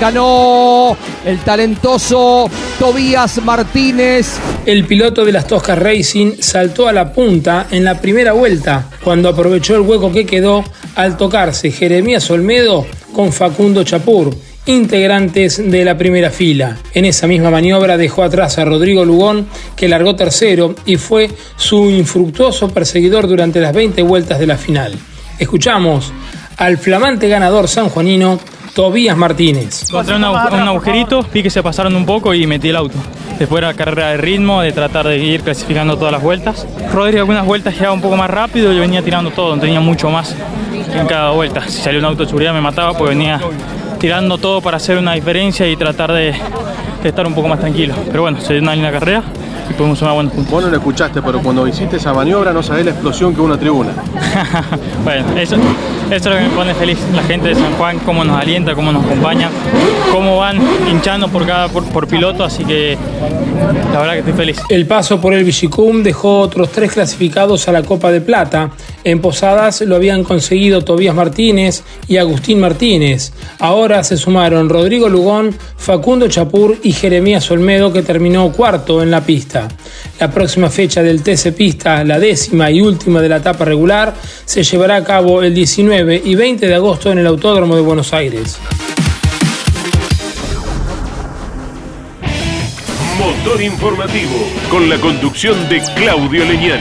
¡Ganó! El talentoso Tobías Martínez. El piloto de las Toscas Racing saltó a la punta en la primera vuelta, cuando aprovechó el hueco que quedó al tocarse Jeremías Olmedo con Facundo Chapur, integrantes de la primera fila. En esa misma maniobra dejó atrás a Rodrigo Lugón, que largó tercero y fue su infructuoso perseguidor durante las veinte vueltas de la final. Escuchamos al flamante ganador sanjuanino, Tobías Martínez. Encontré un, agu- un agujerito, vi que se pasaron un poco y metí el auto. Después era carrera de ritmo, de tratar de ir clasificando todas las vueltas. Rodri algunas vueltas llegaba un poco más rápido, yo venía tirando todo, tenía mucho más en cada vuelta. Si salía un auto de seguridad me mataba, pues venía tirando todo para hacer una diferencia y tratar de, de estar un poco más tranquilo. Pero bueno, se dio una linda carrera. y podemos sumar buenos puntos. Vos no lo escuchaste, pero cuando hiciste esa maniobra no sabés la explosión que hubo en la tribuna. Bueno, eso, eso es lo que me pone feliz, la gente de San Juan, cómo nos alienta, cómo nos acompaña, cómo van hinchando por cada por, por piloto, así que la verdad que estoy feliz. El paso por el Vigicum dejó otros tres clasificados a la Copa de Plata. En Posadas lo habían conseguido Tobías Martínez y Agustín Martínez. Ahora se sumaron Rodrigo Lugón, Facundo Chapur y Jeremías Olmedo, que terminó cuarto en la pista. La próxima fecha del T C Pista, la décima y última de la etapa regular, se llevará a cabo el diecinueve y veinte de agosto en el Autódromo de Buenos Aires. Motor informativo, con la conducción de Claudio Leñán.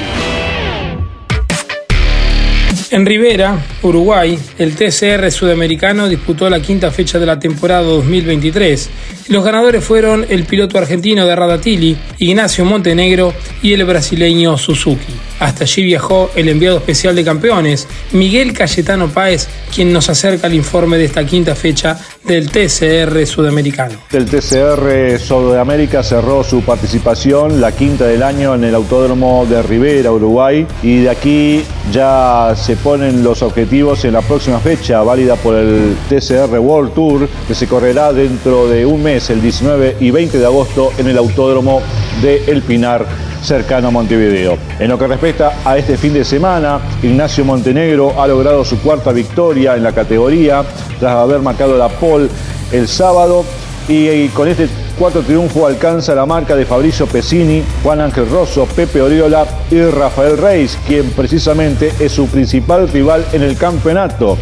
En Rivera, Uruguay, el T C R sudamericano disputó la quinta fecha de la temporada dos mil veintitrés. Los ganadores fueron el piloto argentino de Radatili, Ignacio Montenegro y el brasileño Suzuki. Hasta allí viajó el enviado especial de campeones, Miguel Cayetano Páez, quien nos acerca el informe de esta quinta fecha del T C R sudamericano. El T C R Sudamérica cerró su participación, la quinta del año, en el Autódromo de Rivera, Uruguay, y de aquí ya se ponen los objetivos en la próxima fecha, válida por el T C R World Tour, que se correrá dentro de un mes, el diecinueve y veinte de agosto, en el Autódromo de El Pinar, cercano a Montevideo. En lo que respecta a este fin de semana, Ignacio Montenegro ha logrado su cuarta victoria en la categoría, tras haber marcado la pole el sábado, y, y con este cuarto triunfo alcanza la marca de Fabricio Pesini, Juan Ángel Rosso, Pepe Oriola y Rafael Reis, quien precisamente es su principal rival en el campeonato.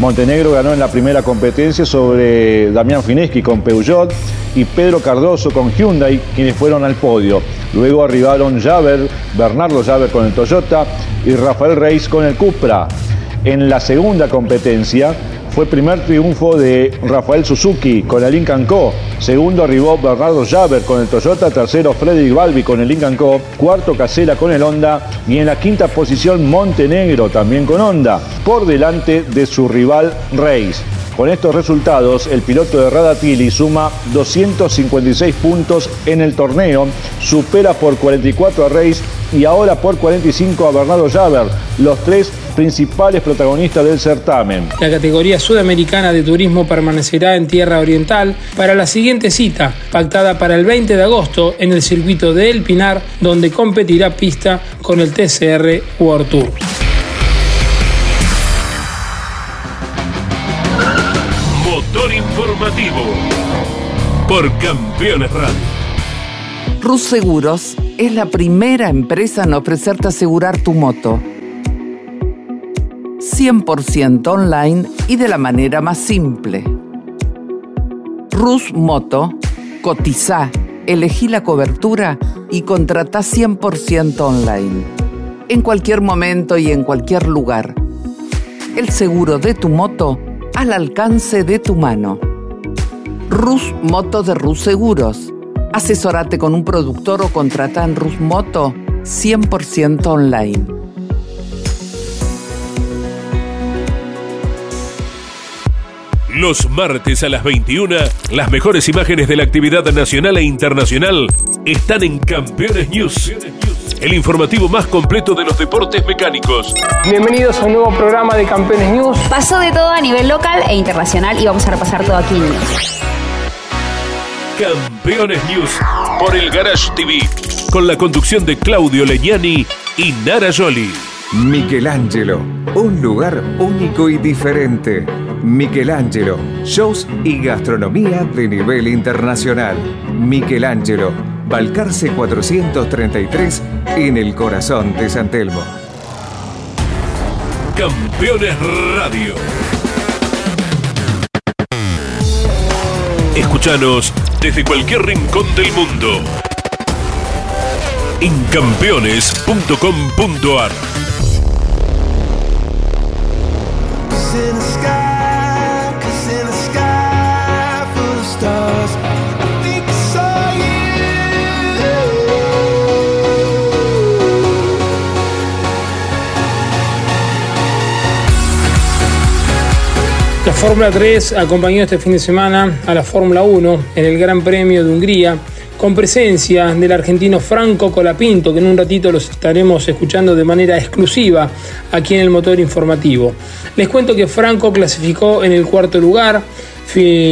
Montenegro ganó en la primera competencia sobre Damián Fineschi con Peugeot y Pedro Cardoso con Hyundai, quienes fueron al podio. Luego arribaron Javer, Bernardo Javer con el Toyota y Rafael Reis con el Cupra. En la segunda competencia fue primer triunfo de Rafael Suzuki con el Lincoln Co. Segundo arribó Bernardo Javer con el Toyota. Tercero Frederic Balbi con el Lincoln Co. Cuarto Casella con el Honda. Y en la quinta posición Montenegro, también con Honda, por delante de su rival Reis. Con estos resultados, el piloto de Radatili suma doscientos cincuenta y seis puntos en el torneo, supera por cuarenta y cuatro a Reis y ahora por cuarenta y cinco a Bernardo Javer, los tres principales protagonistas del certamen. La categoría sudamericana de turismo permanecerá en Tierra Oriental para la siguiente cita, pactada para el veinte de agosto en el circuito de El Pinar, donde competirá pista con el T C R World Tour. Por Campeones Radio. Rus Seguros es la primera empresa en ofrecerte asegurar tu moto cien por ciento online y de la manera más simple. Rus Moto, cotizá, elegí la cobertura y contratá cien por ciento online. En cualquier momento y en cualquier lugar. El seguro de tu moto al alcance de tu mano. Rus Moto de Rus Seguros. Asesorate con un productor o contrata en Rus Moto cien por ciento online. Los martes a las veintiuna, las mejores imágenes de la actividad nacional e internacional están en Campeones News, el informativo más completo de los deportes mecánicos. Bienvenidos a un nuevo programa de Campeones News. Pasó de todo a nivel local e internacional y vamos a repasar todo aquí en News. Campeones News por el Garage T V, con la conducción de Claudio Legnani y Nara Joli. Michelangelo, un lugar único y diferente. Michelangelo, shows y gastronomía de nivel internacional. Michelangelo, Balcarce cuatrocientos treinta y tres, en el corazón de San Telmo. Campeones Radio. Escúchanos desde cualquier rincón del mundo en campeones punto com punto ar. La Fórmula tres acompañó este fin de semana a la Fórmula uno en el Gran Premio de Hungría con presencia del argentino Franco Colapinto, que en un ratito los estaremos escuchando de manera exclusiva aquí en el Motor Informativo. Les cuento que Franco clasificó en el cuarto lugar,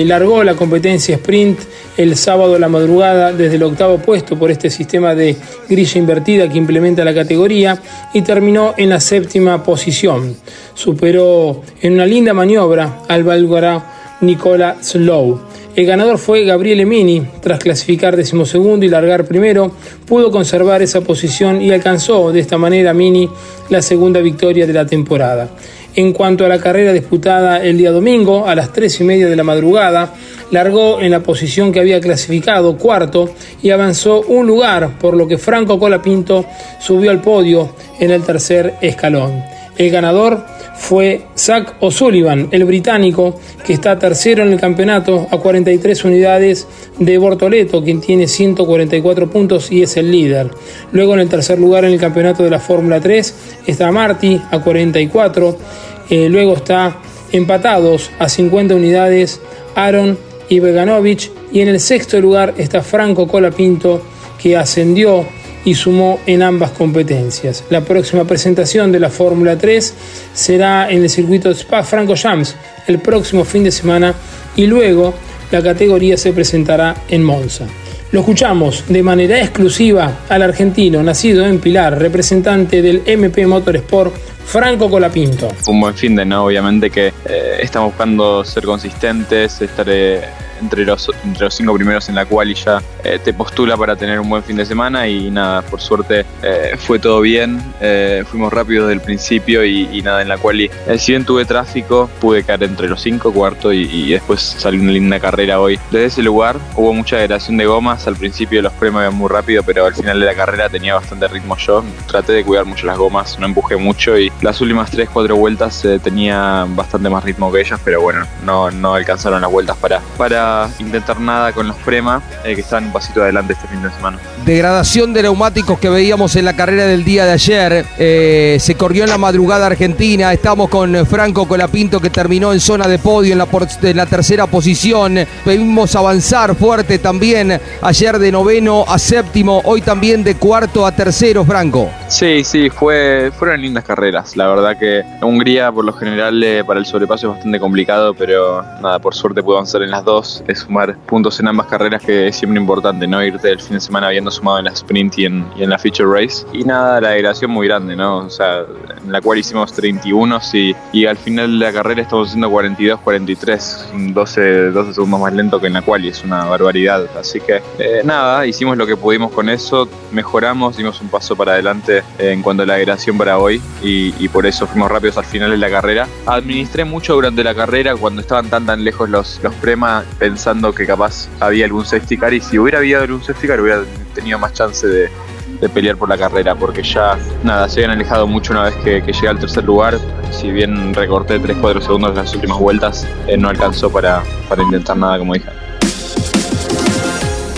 largó la competencia sprint el sábado a la madrugada desde el octavo puesto por este sistema de grilla invertida que implementa la categoría y terminó en la séptima posición. Superó en una linda maniobra al bávaro Nicola Slow. El ganador fue Gabriele Mini. Tras clasificar decimosegundo y largar primero, pudo conservar esa posición y alcanzó de esta manera Mini la segunda victoria de la temporada. En cuanto a la carrera disputada el día domingo, a las tres y media de la madrugada, largó en la posición que había clasificado, cuarto, y avanzó un lugar, por lo que Franco Colapinto subió al podio en el tercer escalón. El ganador fue Zach O'Sullivan, el británico, que está tercero en el campeonato a cuarenta y tres unidades de Bortoleto, quien tiene ciento cuarenta y cuatro puntos y es el líder. Luego en el tercer lugar en el campeonato de la Fórmula tres está Marti a cuarenta y cuatro, eh, luego está empatados a cincuenta unidades Aaron y Veganovic, y en el sexto lugar está Franco Colapinto, que ascendió y sumó en ambas competencias. La próxima presentación de la Fórmula tres será en el circuito Spa-Francorchamps el próximo fin de semana y luego la categoría se presentará en Monza. Lo escuchamos de manera exclusiva al argentino nacido en Pilar, representante del M P Motorsport, Franco Colapinto. Un buen fin de, ¿no? Obviamente que eh, estamos buscando ser consistentes, estar eh, entre, los, entre los cinco primeros en la cual y ya eh, te postula para tener un buen fin de semana y nada, por suerte eh, fue todo bien, eh, fuimos rápidos desde el principio y, y nada, en la cual y, eh, si bien tuve tráfico, pude caer entre los cinco, cuarto y, y después salió una linda carrera hoy. Desde ese lugar hubo mucha degradación de gomas, al principio los premios iban muy rápido, pero al final de la carrera tenía bastante ritmo yo, traté de cuidar mucho las gomas, no empujé mucho y las últimas tres cuatro vueltas eh, tenía bastante más ritmo que ellas, pero bueno, no, no alcanzaron las vueltas para, para intentar nada con los Prema, eh, que están un pasito adelante este fin de semana. Degradación de neumáticos que veíamos en la carrera del día de ayer, eh, se corrió en la madrugada argentina, estamos con Franco Colapinto que terminó en zona de podio en la, por, en la tercera posición, vimos avanzar fuerte también ayer de noveno a séptimo, hoy también de cuarto a tercero, Franco. Sí, sí, fue, fueron lindas carreras. La verdad que Hungría por lo general eh, para el sobrepaso es bastante complicado, pero nada, por suerte pude avanzar en las dos, es sumar puntos en ambas carreras que es siempre importante, ¿no? Irte el fin de semana habiendo sumado en la sprint y en, y en la feature race. Y nada, la degradación muy grande, ¿no? O sea, en la cual hicimos treinta y uno y, y al final de la carrera estamos haciendo cuarenta y dos, cuarenta y tres, doce, doce segundos más lento que en la cual y es una barbaridad. Así que eh, nada, hicimos lo que pudimos con eso, mejoramos, dimos un paso para adelante eh, en cuanto a la degradación para hoy y y por eso fuimos rápidos al final de la carrera. Administré mucho durante la carrera cuando estaban tan tan lejos los, los Prema, pensando que capaz había algún safety car y si hubiera habido algún safety car hubiera tenido más chance de, de pelear por la carrera, porque ya nada, se habían alejado mucho una vez que, que llegué al tercer lugar. Si bien recorté tres cuatro segundos en las últimas vueltas, eh, no alcanzó para, para intentar nada, como dije.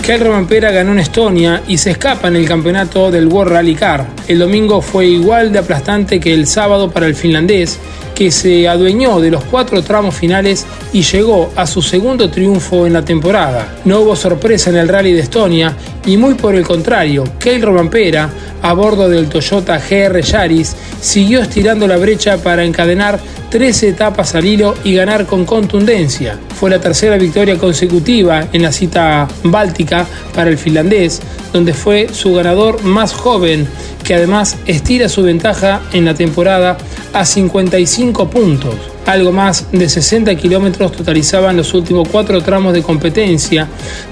Kyle Romampera ganó en Estonia y se escapa en el campeonato del World Rally Car. El domingo fue igual de aplastante que el sábado para el finlandés, que se adueñó de los cuatro tramos finales y llegó a su segundo triunfo en la temporada. No hubo sorpresa en el Rally de Estonia y muy por el contrario, Kyle Romampera, a bordo del Toyota G R Yaris, siguió estirando la brecha para encadenar trece etapas al hilo y ganar con contundencia. Fue la tercera victoria consecutiva en la cita báltica para el finlandés, donde fue su ganador más joven, que además estira su ventaja en la temporada a cincuenta y cinco puntos. Algo más de sesenta kilómetros totalizaban los últimos cuatro tramos de competencia,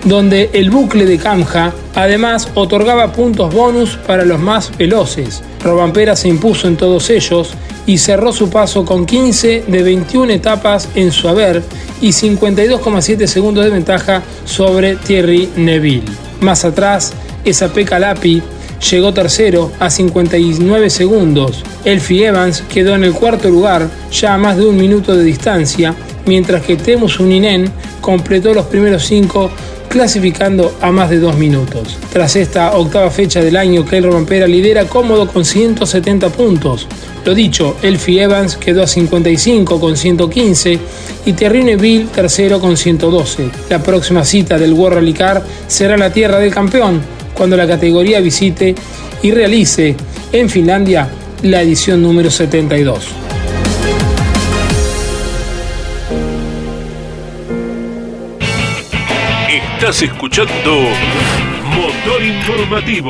donde el bucle de Kamja además otorgaba puntos bonus para los más veloces. Romampera se impuso en todos ellos y cerró su paso con quince de veintiuna etapas en su haber y cincuenta y dos coma siete segundos de ventaja sobre Thierry Neuville. Más atrás, Esapé Kalapi llegó tercero a cincuenta y nueve segundos. Elfie Evans quedó en el cuarto lugar, ya a más de un minuto de distancia, mientras que Teemu Suninen completó los primeros cinco clasificando a más de dos minutos. Tras esta octava fecha del año, Kyle Rompera lidera cómodo con ciento setenta puntos. Lo dicho, Elfie Evans quedó a cincuenta y cinco con ciento quince y Thierry Neuville tercero con ciento doce. La próxima cita del World Rally Car será la tierra del campeón, cuando la categoría visite y realice en Finlandia la edición número setenta y dos. Estás escuchando Motor Informativo.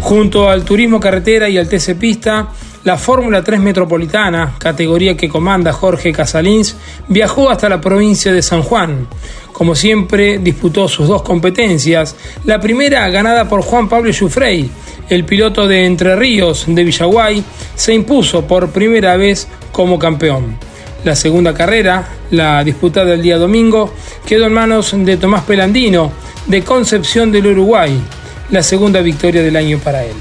Junto al turismo carretera y al T C Pista, la Fórmula tres Metropolitana, categoría que comanda Jorge Casalins, viajó hasta la provincia de San Juan. Como siempre, disputó sus dos competencias, la primera ganada por Juan Pablo Giuffrey. El piloto de Entre Ríos, de Villaguay, se impuso por primera vez como campeón. La segunda carrera, la disputada el día domingo, quedó en manos de Tomás Pelandino, de Concepción del Uruguay, la segunda victoria del año para él.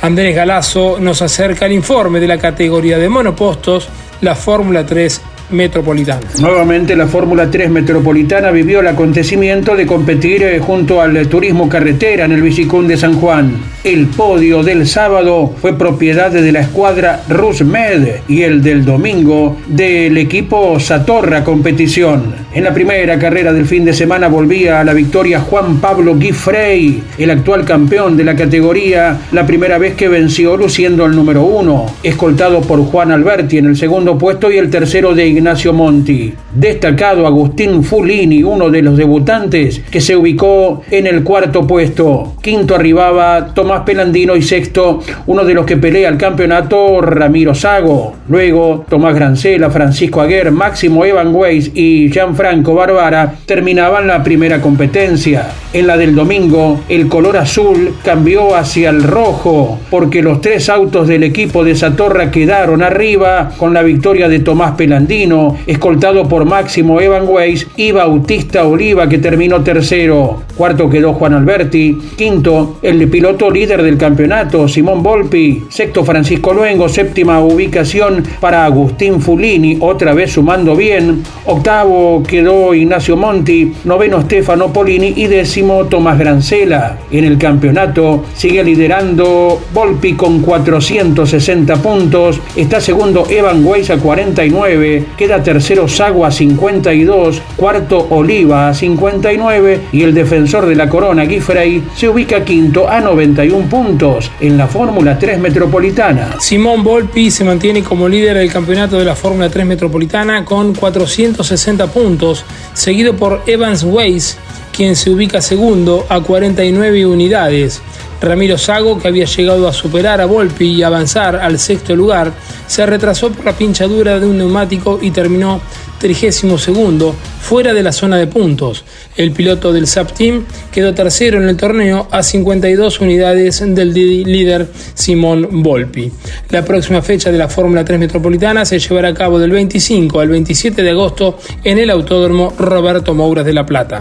Andrés Galazo nos acerca el informe de la categoría de monopostos, la Fórmula tres Metropolitana. Nuevamente la Fórmula tres Metropolitana vivió el acontecimiento de competir junto al turismo carretera en el Villicún de San Juan. El podio del sábado fue propiedad de la escuadra Rusmed y el del domingo del equipo Satorra Competición. En la primera carrera del fin de semana volvía a la victoria Juan Pablo Giuffrey, el actual campeón de la categoría, la primera vez que venció luciendo el número uno, escoltado por Juan Alberti en el segundo puesto y el tercero de Ignacio Ignacio Monti. Destacado Agustín Fulini, uno de los debutantes, que se ubicó en el cuarto puesto. Quinto arribaba Tomás Pelandino y sexto, uno de los que pelea el campeonato, Ramiro Sago. Luego, Tomás Grancela, Francisco Aguer, Máximo Evan Weiss y Gianfranco Barbara terminaban la primera competencia. En la del domingo, el color azul cambió hacia el rojo, porque los tres autos del equipo de Satorra quedaron arriba con la victoria de Tomás Pelandino, escoltado por Máximo Evan Weiss y Bautista Oliva, que terminó tercero. Cuarto quedó Juan Alberti, quinto el piloto líder del campeonato, Simón Volpi, sexto Francisco Luengo, séptima ubicación para Agustín Fulini, otra vez sumando bien, octavo quedó Ignacio Monti, noveno Stefano Polini y décimo Tomás Grancela. En el campeonato sigue liderando Volpi con cuatrocientos sesenta puntos, está segundo Evan Weiss a cuarenta y nueve, queda tercero Sago a cincuenta y dos, cuarto Oliva a cincuenta y nueve y el defensor de la corona, Giuffrey, se ubica quinto a noventa y uno puntos en la Fórmula tres Metropolitana. Simón Volpi se mantiene como líder del campeonato de la Fórmula tres Metropolitana con cuatrocientos sesenta puntos, seguido por Evans Weiss, quien se ubica segundo a cuarenta y nueve unidades. Ramiro Sago, que había llegado a superar a Volpi y avanzar al sexto lugar, se retrasó por la pinchadura de un neumático y terminó trigésimo segundo, fuera de la zona de puntos. El piloto del S A P Team quedó tercero en el torneo a cincuenta y dos unidades del líder Simón Volpi. La próxima fecha de la Fórmula tres Metropolitana se llevará a cabo del veinticinco al veintisiete de agosto en el Autódromo Roberto Mouras de La Plata.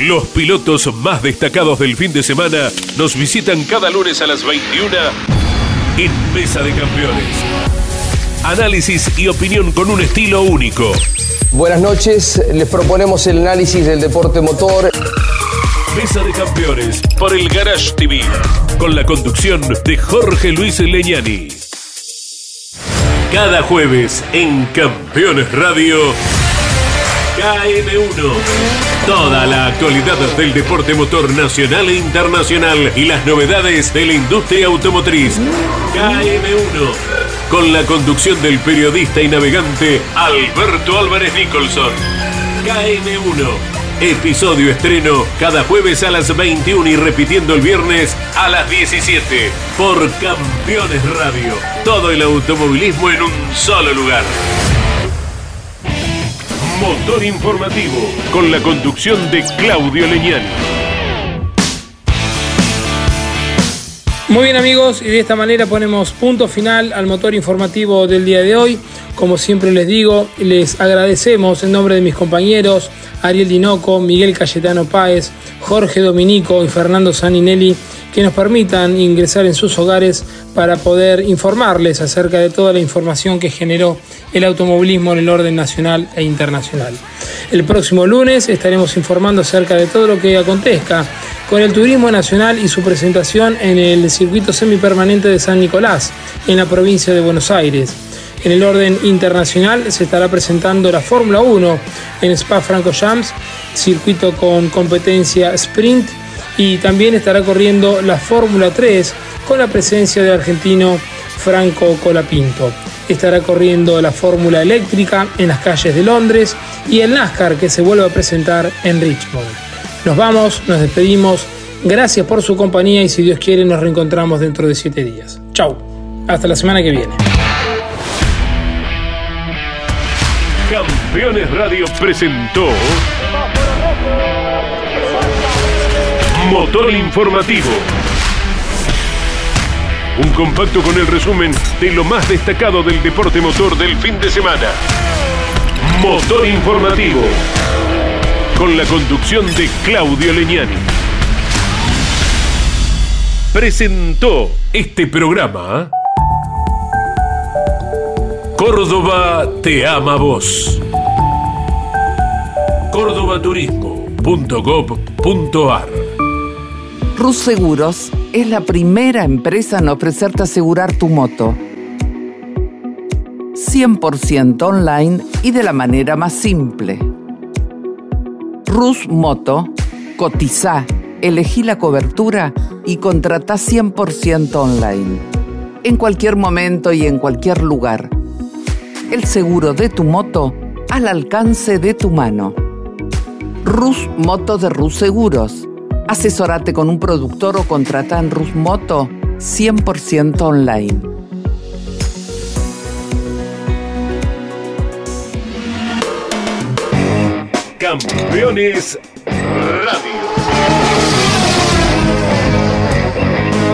Los pilotos más destacados del fin de semana nos visitan cada lunes a las veintiuna en Mesa de Campeones. Análisis y opinión con un estilo único. Buenas noches, les proponemos el análisis del deporte motor. Mesa de Campeones por el Garage T V, con la conducción de Jorge Luis Leñani. Cada jueves en Campeones Radio, K M uno. Toda la actualidad del deporte motor nacional e internacional y las novedades de la industria automotriz. K M uno. Con la conducción del periodista y navegante Alberto Álvarez Nicholson. K M uno, episodio estreno cada jueves a las veintiuna y repitiendo el viernes a las diecisiete por Campeones Radio. Todo el automovilismo en un solo lugar. Motor informativo, con la conducción de Claudio Leñani. Muy bien, amigos, y de esta manera ponemos punto final al motor informativo del día de hoy. Como siempre les digo, les agradecemos en nombre de mis compañeros Ariel Dinoco, Miguel Cayetano Páez, Jorge Dominico y Fernando Saninelli, que nos permitan ingresar en sus hogares para poder informarles acerca de toda la información que generó el automovilismo en el orden nacional e internacional. El próximo lunes estaremos informando acerca de todo lo que acontezca con el turismo nacional y su presentación en el circuito semipermanente de San Nicolás, en la provincia de Buenos Aires. En el orden internacional se estará presentando la Fórmula uno en Spa-Francorchamps, circuito con competencia sprint, y también estará corriendo la Fórmula tres con la presencia del argentino Franco Colapinto. Estará corriendo la Fórmula eléctrica en las calles de Londres y el NASCAR, que se vuelve a presentar en Richmond. Nos vamos, nos despedimos. Gracias por su compañía y si Dios quiere nos reencontramos dentro de siete días. Chau, hasta la semana que viene. Campeones Radio presentó Motor Informativo. Un compacto con el resumen de lo más destacado del deporte motor del fin de semana. Motor Informativo. Con la conducción de Claudio Leñani. Presentó este programa Córdoba te ama vos. córdoba turismo punto gov punto ar. Rus Seguros es la primera empresa en ofrecerte asegurar tu moto cien por ciento online y de la manera más simple. Rus Moto, cotizá, elegí la cobertura y contratá cien por ciento online. En cualquier momento y en cualquier lugar. El seguro de tu moto al alcance de tu mano. Rus Moto de Rus Seguros. Asesorate con un productor o contratá en Rus Moto cien por ciento online. Campeones Radio.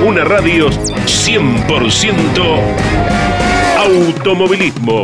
Una radio cien por ciento automovilismo.